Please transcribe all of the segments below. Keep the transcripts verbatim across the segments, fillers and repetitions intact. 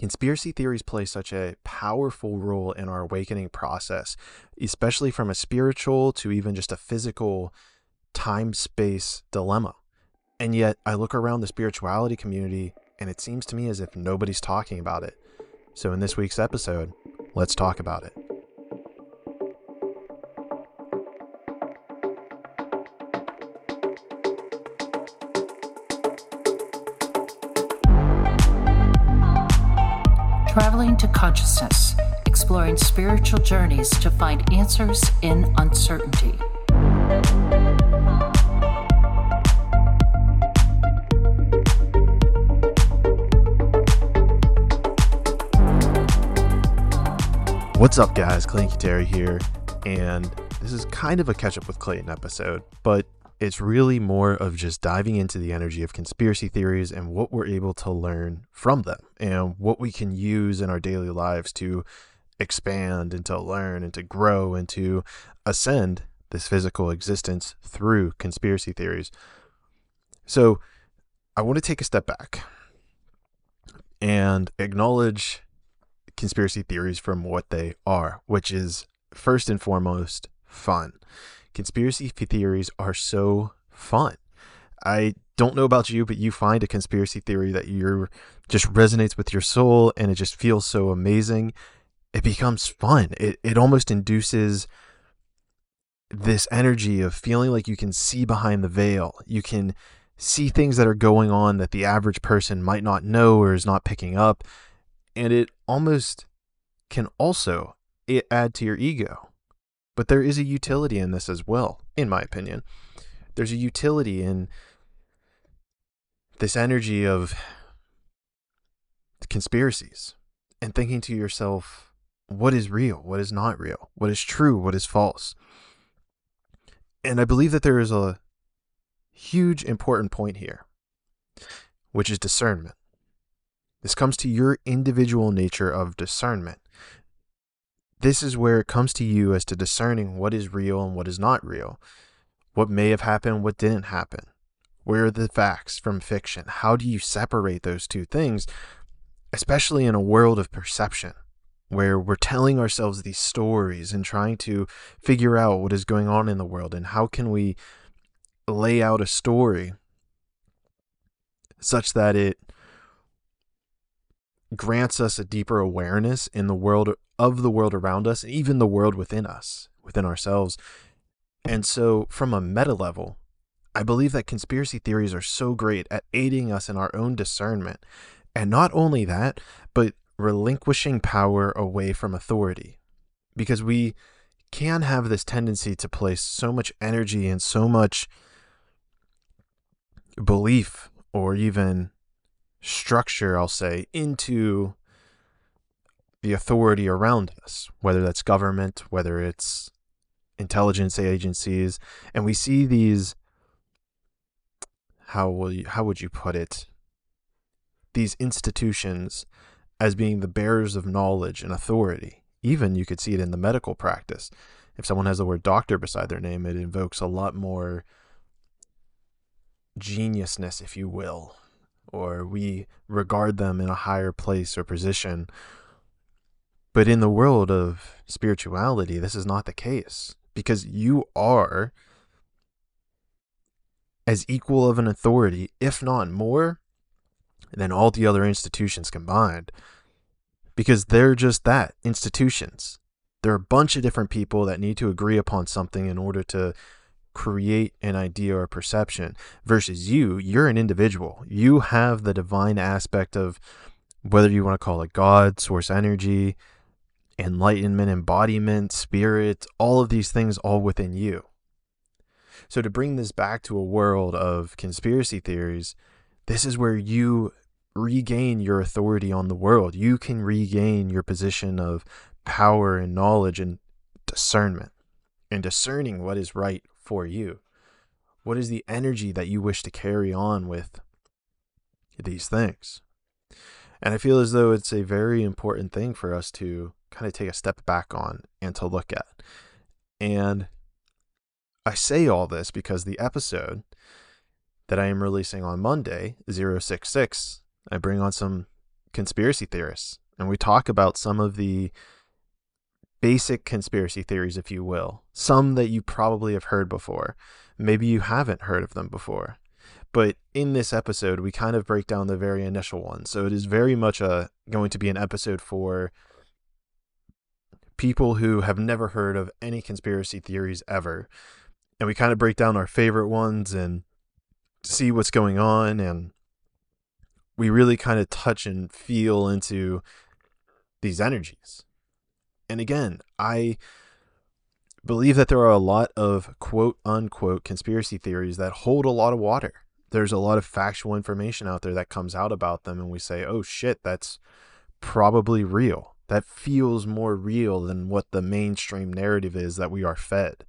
Conspiracy theories play such a powerful role in our awakening process, especially from a spiritual to even just a physical time-space dilemma. And yet, I look around the spirituality community, and it seems to me as if nobody's talking about it. So in this week's episode, let's talk about it. Traveling to consciousness, exploring spiritual journeys to find answers in uncertainty. What's up, guys? Clayton Kateri here, and this is kind of a catch up with Clayton episode, but it's really more of just diving into the energy of conspiracy theories and what we're able to learn from them and what we can use in our daily lives to expand and to learn and to grow and to ascend this physical existence through conspiracy theories. So I want to take a step back and acknowledge conspiracy theories from what they are, which is first and foremost fun. Conspiracy theories are so fun. I don't know about you, but you find a conspiracy theory that you're just resonates with your soul and it just feels so amazing. It becomes fun. It it almost induces this energy of feeling like you can see behind the veil. You can see things that are going on that the average person might not know or is not picking up. And it almost can also it add to your ego. But there is a utility in this as well, in my opinion. There's a utility in this energy of conspiracies and thinking to yourself, what is real? What is not real? What is true? What is false? And I believe that there is a huge important point here, which is discernment. This comes to your individual nature of discernment. This is where it comes to you as to discerning what is real and what is not real, what may have happened, what didn't happen, where are the facts from fiction? How do you separate those two things, especially in a world of perception, where we're telling ourselves these stories and trying to figure out what is going on in the world and how can we lay out a story such that it grants us a deeper awareness in the world of the world around us, and even the world within us, within ourselves. And so from a meta level, I believe that conspiracy theories are so great at aiding us in our own discernment. And not only that, but relinquishing power away from authority, because we can have this tendency to place so much energy and so much belief or even structure, I'll say, into the authority around us, whether that's government, whether it's intelligence agencies. And we see these, how will you, how would you put it? These institutions as being the bearers of knowledge and authority. Even you could see it in the medical practice. If someone has the word doctor beside their name, it invokes a lot more geniusness, if you will, or we regard them in a higher place or position. But in the world of spirituality, this is not the case, because you are as equal of an authority, if not more, than all the other institutions combined, because they're just that, institutions. There are a bunch of different people that need to agree upon something in order to create an idea or perception, versus you, you're an individual. You have the divine aspect of whether you want to call it God, source energy, enlightenment, embodiment, spirit, all of these things all within you. So to bring this back to a world of conspiracy theories, this is where you regain your authority on the world. You can regain your position of power and knowledge and discernment, and discerning what is right for you. What is the energy that you wish to carry on with these things? And I feel as though it's a very important thing for us to kind of take a step back on and to look at. And I say all this because the episode that I am releasing on Monday, oh six six, I bring on some conspiracy theorists, and we talk about some of the basic conspiracy theories, if you will, some that you probably have heard before. Maybe you haven't heard of them before, but in this episode, we kind of break down the very initial one. So it is very much a going to be an episode for people who have never heard of any conspiracy theories ever. And we kind of break down our favorite ones and see what's going on. And we really kind of touch and feel into these energies. And again, I believe that there are a lot of quote unquote conspiracy theories that hold a lot of water. There's a lot of factual information out there that comes out about them. And we say, oh shit, that's probably real. That feels more real than what the mainstream narrative is that we are fed.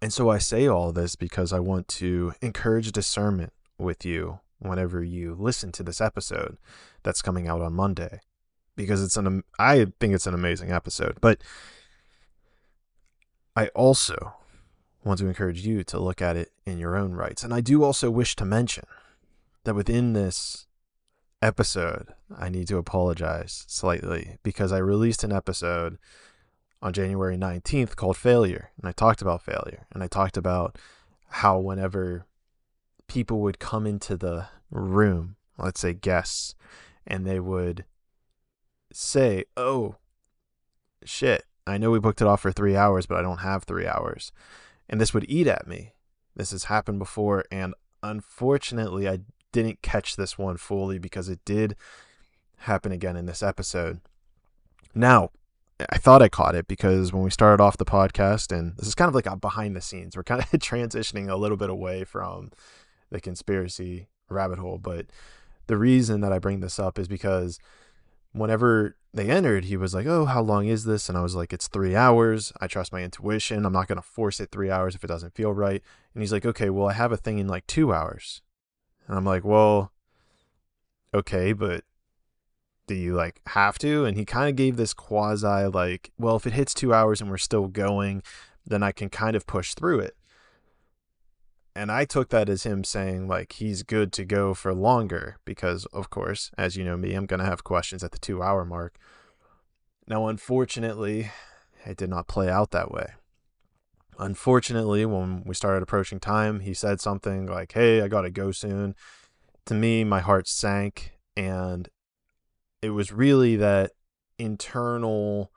And so I say all this because I want to encourage discernment with you whenever you listen to this episode that's coming out on Monday, because it's an, I think it's an amazing episode, but I also want to encourage you to look at it in your own rights. And I do also wish to mention that within this episode, I need to apologize slightly because I released an episode on January nineteenth called Failure. And I talked about failure, and I talked about how whenever people would come into the room, let's say guests, and they would say, oh shit, I know we booked it off for three hours, but I don't have three hours. And this would eat at me. This has happened before. And unfortunately, I didn't catch this one fully because it did happen again in this episode. Now, I thought I caught it because when we started off the podcast, and this is kind of like a behind the scenes, we're kind of transitioning a little bit away from the conspiracy rabbit hole. But the reason that I bring this up is because whenever they entered, he was like, oh, how long is this? And I was like, it's three hours. I trust my intuition. I'm not going to force it three hours if it doesn't feel right. And he's like, okay, well, I have a thing in like two hours. And I'm like, well, okay, but do you like have to? And he kind of gave this quasi like, well, if it hits two hours and we're still going, then I can kind of push through it. And I took that as him saying, like, he's good to go for longer because, of course, as you know me, I'm going to have questions at the two-hour mark. Now, unfortunately, it did not play out that way. Unfortunately, when we started approaching time, he said something like, hey, I got to go soon. To me, my heart sank, and it was really that internal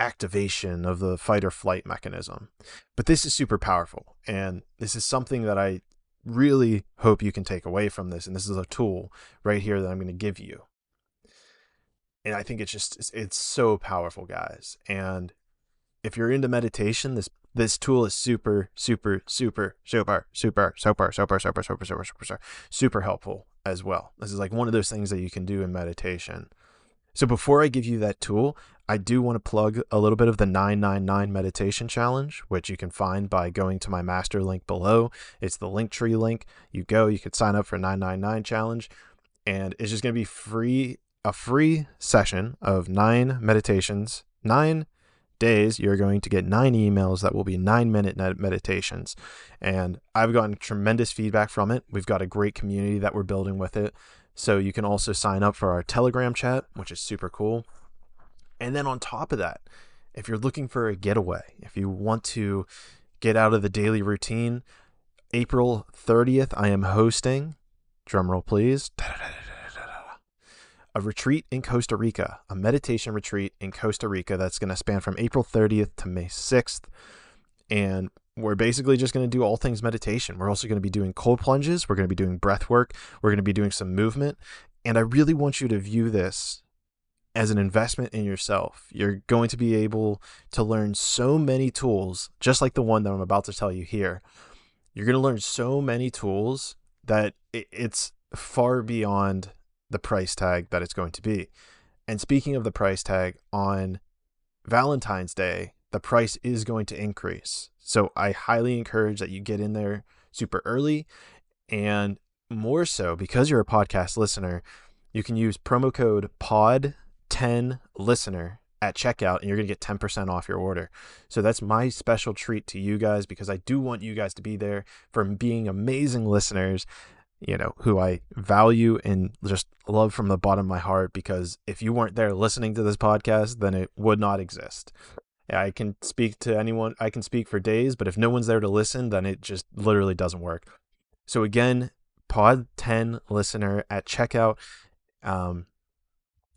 activation of the fight or flight mechanism. But this is super powerful, and this is something that I really hope you can take away from this. And this is a tool right here that I'm going to give you, and I think it's just it's so powerful, guys. And if you're into meditation, this this tool is super super super super super super super super super super super super helpful as well. This is like one of those things that you can do in meditation. So before I give you that tool, I do want to plug a little bit of the nine nine nine meditation challenge, which you can find by going to my master link below. It's the Linktree link. You go, you could sign up for nine nine nine challenge, and it's just going to be free, a free session of nine meditations, nine days. You're going to get nine emails that will be nine minute meditations. And I've gotten tremendous feedback from it. We've got a great community that we're building with it. So you can also sign up for our Telegram chat, which is super cool. And then on top of that, if you're looking for a getaway, if you want to get out of the daily routine, April thirtieth, I am hosting, drumroll please, a retreat in Costa Rica, a meditation retreat in Costa Rica that's going to span from April thirtieth to May sixth. And we're basically just going to do all things meditation. We're also going to be doing cold plunges. We're going to be doing breath work. We're going to be doing some movement. And I really want you to view this as an investment in yourself. You're going to be able to learn so many tools, just like the one that I'm about to tell you here. You're going to learn so many tools that it's far beyond the price tag that it's going to be. And speaking of the price tag, on Valentine's Day, the price is going to increase. So I highly encourage that you get in there super early, and more so because you're a podcast listener, you can use promo code pod ten listener at checkout and you're going to get ten percent off your order. So that's my special treat to you guys, because I do want you guys to be there for being amazing listeners. you know, who I value and just love from the bottom of my heart, because if you weren't there listening to this podcast, then it would not exist. I can speak to anyone, I can speak for days, but if no one's there to listen, then it just literally doesn't work. So again, pod ten listener at checkout, um,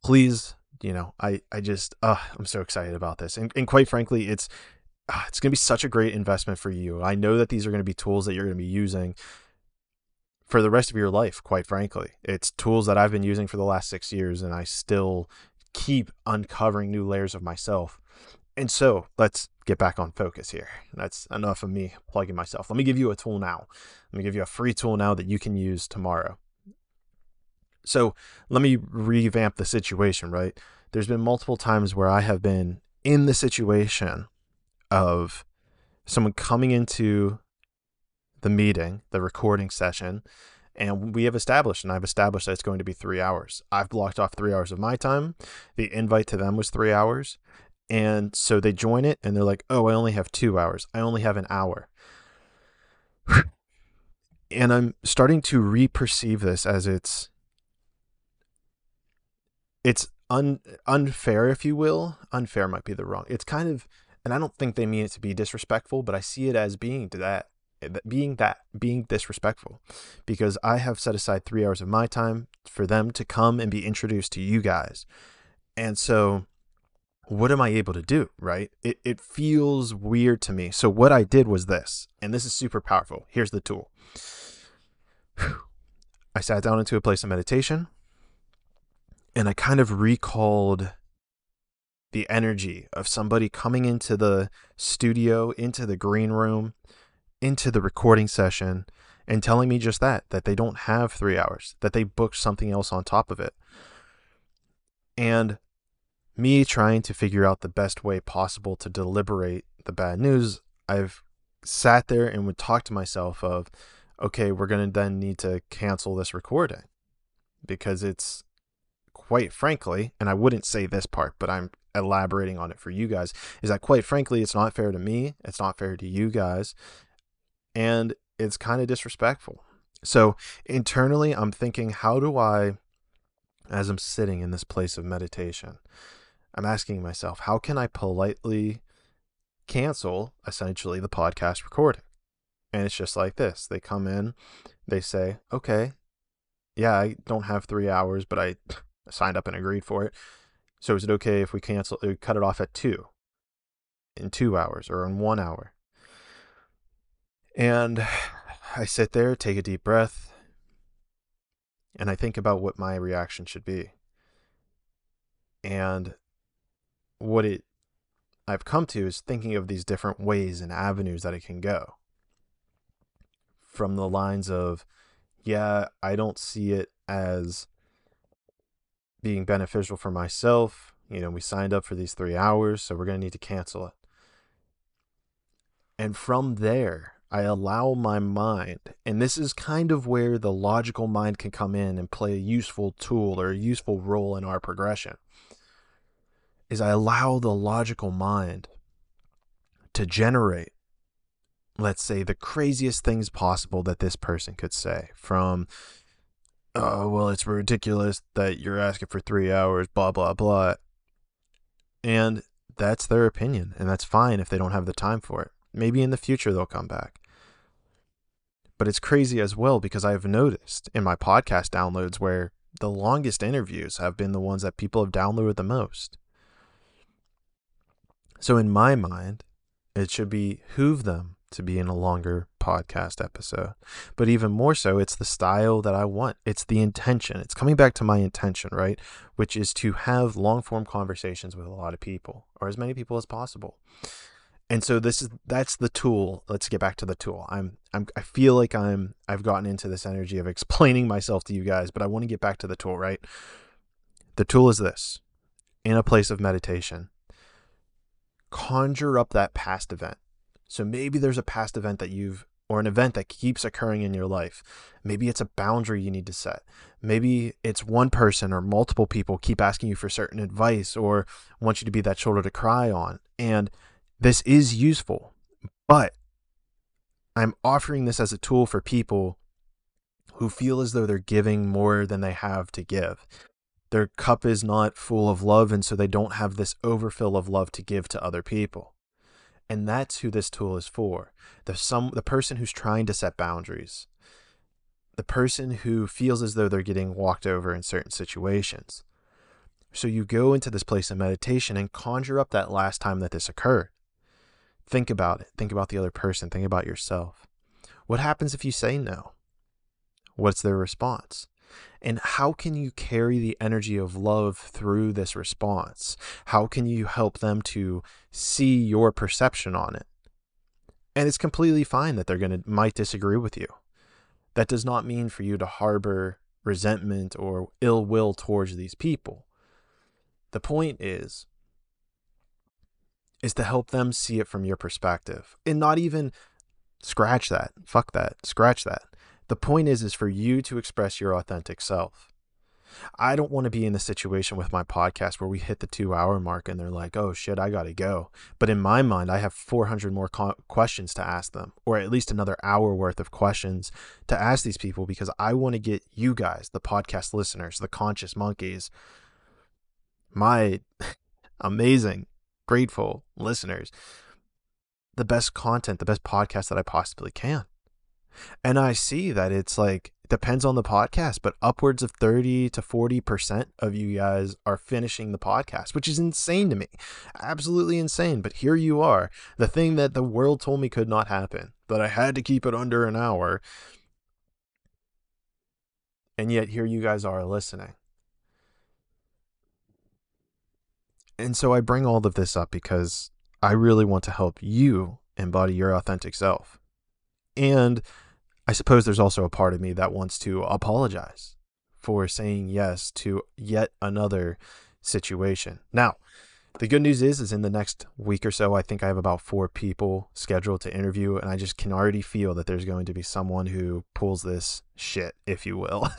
please, you know, I, I just, uh, I'm so excited about this. And, and quite frankly, it's, uh, it's going to be such a great investment for you. I know that these are going to be tools that you're going to be using for the rest of your life, quite frankly. It's tools that I've been using for the last six years, and I still keep uncovering new layers of myself. And so let's get back on focus here. That's enough of me plugging myself. Let me give you a tool now. Let me give you a free tool now that you can use tomorrow. So let me revamp the situation, right? There's been multiple times where I have been in the situation of someone coming into the meeting, the recording session, and we have established, and I've established that it's going to be three hours. I've blocked off three hours of my time. The invite to them was three hours. And so they join it and they're like, oh, I only have two hours. I only have an hour. And I'm starting to re-perceive this as it's, it's un, unfair, if you will. Unfair might be the wrong. It's kind of, and I don't think they mean it to be disrespectful, but I see it as being to that. being that being disrespectful, because I have set aside three hours of my time for them to come and be introduced to you guys. And so what am I able to do, right? It, it feels weird to me. So what I did was this, and this is super powerful. Here's the tool. I sat down into a place of meditation, and I kind of recalled the energy of somebody coming into the studio, into the green room, into the recording session, and telling me just that, that they don't have three hours, that they booked something else on top of it. And me trying to figure out the best way possible to deliberate the bad news, I've sat there and would talk to myself of, okay, we're going to then need to cancel this recording, because it's, quite frankly, and I wouldn't say this part, but I'm elaborating on it for you guys, is that quite frankly, it's not fair to me. It's not fair to you guys. And it's kind of disrespectful. So internally, I'm thinking, how do I, as I'm sitting in this place of meditation, I'm asking myself, how can I politely cancel essentially the podcast recording? And it's just like this. They come in, they say, okay, yeah, I don't have three hours, but I signed up and agreed for it. So is it okay if we cancel, we cut it off at two, in two hours or in one hour? And I sit there, take a deep breath, and I think about what my reaction should be. And what it I've come to is thinking of these different ways and avenues that it can go. From the lines of, yeah, I don't see it as being beneficial for myself. You know, we signed up for these three hours, so we're going to need to cancel it. And from there, I allow my mind, and this is kind of where the logical mind can come in and play a useful tool or a useful role in our progression, is I allow the logical mind to generate, let's say, the craziest things possible that this person could say, from, oh, well, it's ridiculous that you're asking for three hours, blah, blah, blah. And that's their opinion, and that's fine if they don't have the time for it. Maybe in the future they'll come back. But it's crazy as well, because I've noticed in my podcast downloads where the longest interviews have been the ones that people have downloaded the most. So in my mind, it should behoove them to be in a longer podcast episode. But even more so, it's the style that I want. It's the intention. It's coming back to my intention, right? Which is to have long-form conversations with a lot of people, or as many people as possible. And so this is, that's the tool. Let's get back to the tool. I'm, I'm, I feel like I'm, I've gotten into this energy of explaining myself to you guys, but I want to get back to the tool, right? The tool is this: in a place of meditation, conjure up that past event. So maybe there's a past event that you've, or an event that keeps occurring in your life. Maybe it's a boundary you need to set. Maybe it's one person or multiple people keep asking you for certain advice or want you to be that shoulder to cry on. And this is useful, but I'm offering this as a tool for people who feel as though they're giving more than they have to give. Their cup is not full of love, and so they don't have this overfill of love to give to other people. And that's who this tool is for. The, some, the person who's trying to set boundaries. The person who feels as though they're getting walked over in certain situations. So you go into this place of meditation and conjure up that last time that this occurred. Think about it. Think about the other person. Think about yourself. What happens if you say no? What's their response? And how can you carry the energy of love through this response? How can you help them to see your perception on it? And it's completely fine that they're going to might disagree with you. That does not mean for you to harbor resentment or ill will towards these people. The point is, is to help them see it from your perspective and not even scratch that. Fuck that. Scratch that. The point is, is for you to express your authentic self. I don't want to be in a situation with my podcast where we hit the two hour mark and they're like, oh shit, I got to go. But in my mind, I have four hundred more co- questions to ask them, or at least another hour worth of questions to ask these people, because I want to get you guys, the podcast listeners, the conscious monkeys, my amazing, grateful listeners, the best content, the best podcast that I possibly can. And I see that it's like, depends on the podcast, but upwards of thirty to forty percent of you guys are finishing the podcast, which is insane to me. Absolutely insane. But here you are, the thing that the world told me could not happen, that I had to keep it under an hour. And yet here you guys are listening. And so I bring all of this up because I really want to help you embody your authentic self. And I suppose there's also a part of me that wants to apologize for saying yes to yet another situation. Now, the good news is, is in the next week or so, I think I have about four people scheduled to interview, and I just can already feel that there's going to be someone who pulls this shit, if you will.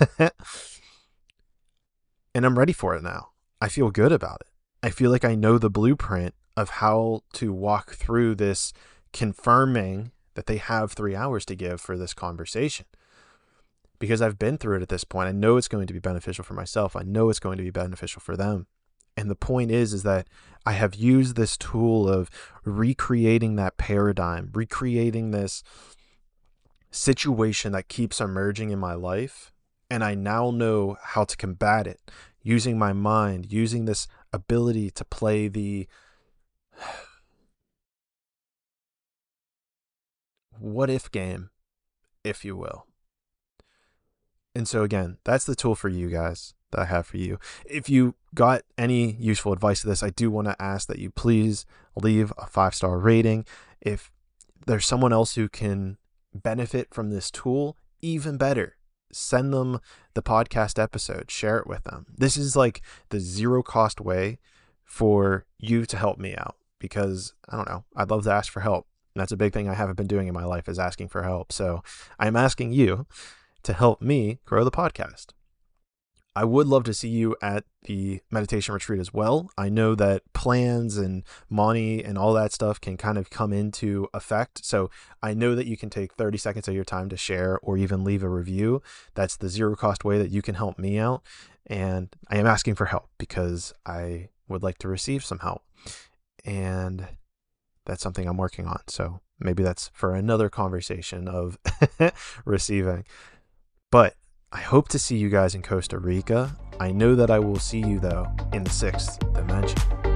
And I'm ready for it now. I feel good about it. I feel like I know the blueprint of how to walk through this, confirming that they have three hours to give for this conversation, because I've been through it at this point. I know it's going to be beneficial for myself. I know it's going to be beneficial for them. And the point is, is that I have used this tool of recreating that paradigm, recreating this situation that keeps emerging in my life. And I now know how to combat it using my mind, using this ability to play the what if game, if you will. And so again, that's the tool for you guys that I have for you. If you got any useful advice to this, I do want to ask that you please leave a five-star rating. If there's someone else who can benefit from this tool, even better, send them the podcast episode, share it with them. This is like the zero cost way for you to help me out, because I don't know, I'd love to ask for help. And that's a big thing I haven't been doing in my life, is asking for help. So I'm asking you to help me grow the podcast. I would love to see you at the meditation retreat as well. I know that plans and money and all that stuff can kind of come into effect. So I know that you can take thirty seconds of your time to share or even leave a review. That's the zero cost way that you can help me out. And I am asking for help because I would like to receive some help. And that's something I'm working on. So maybe that's for another conversation of receiving. But I hope to see you guys in Costa Rica. I know that I will see you though in the sixth dimension.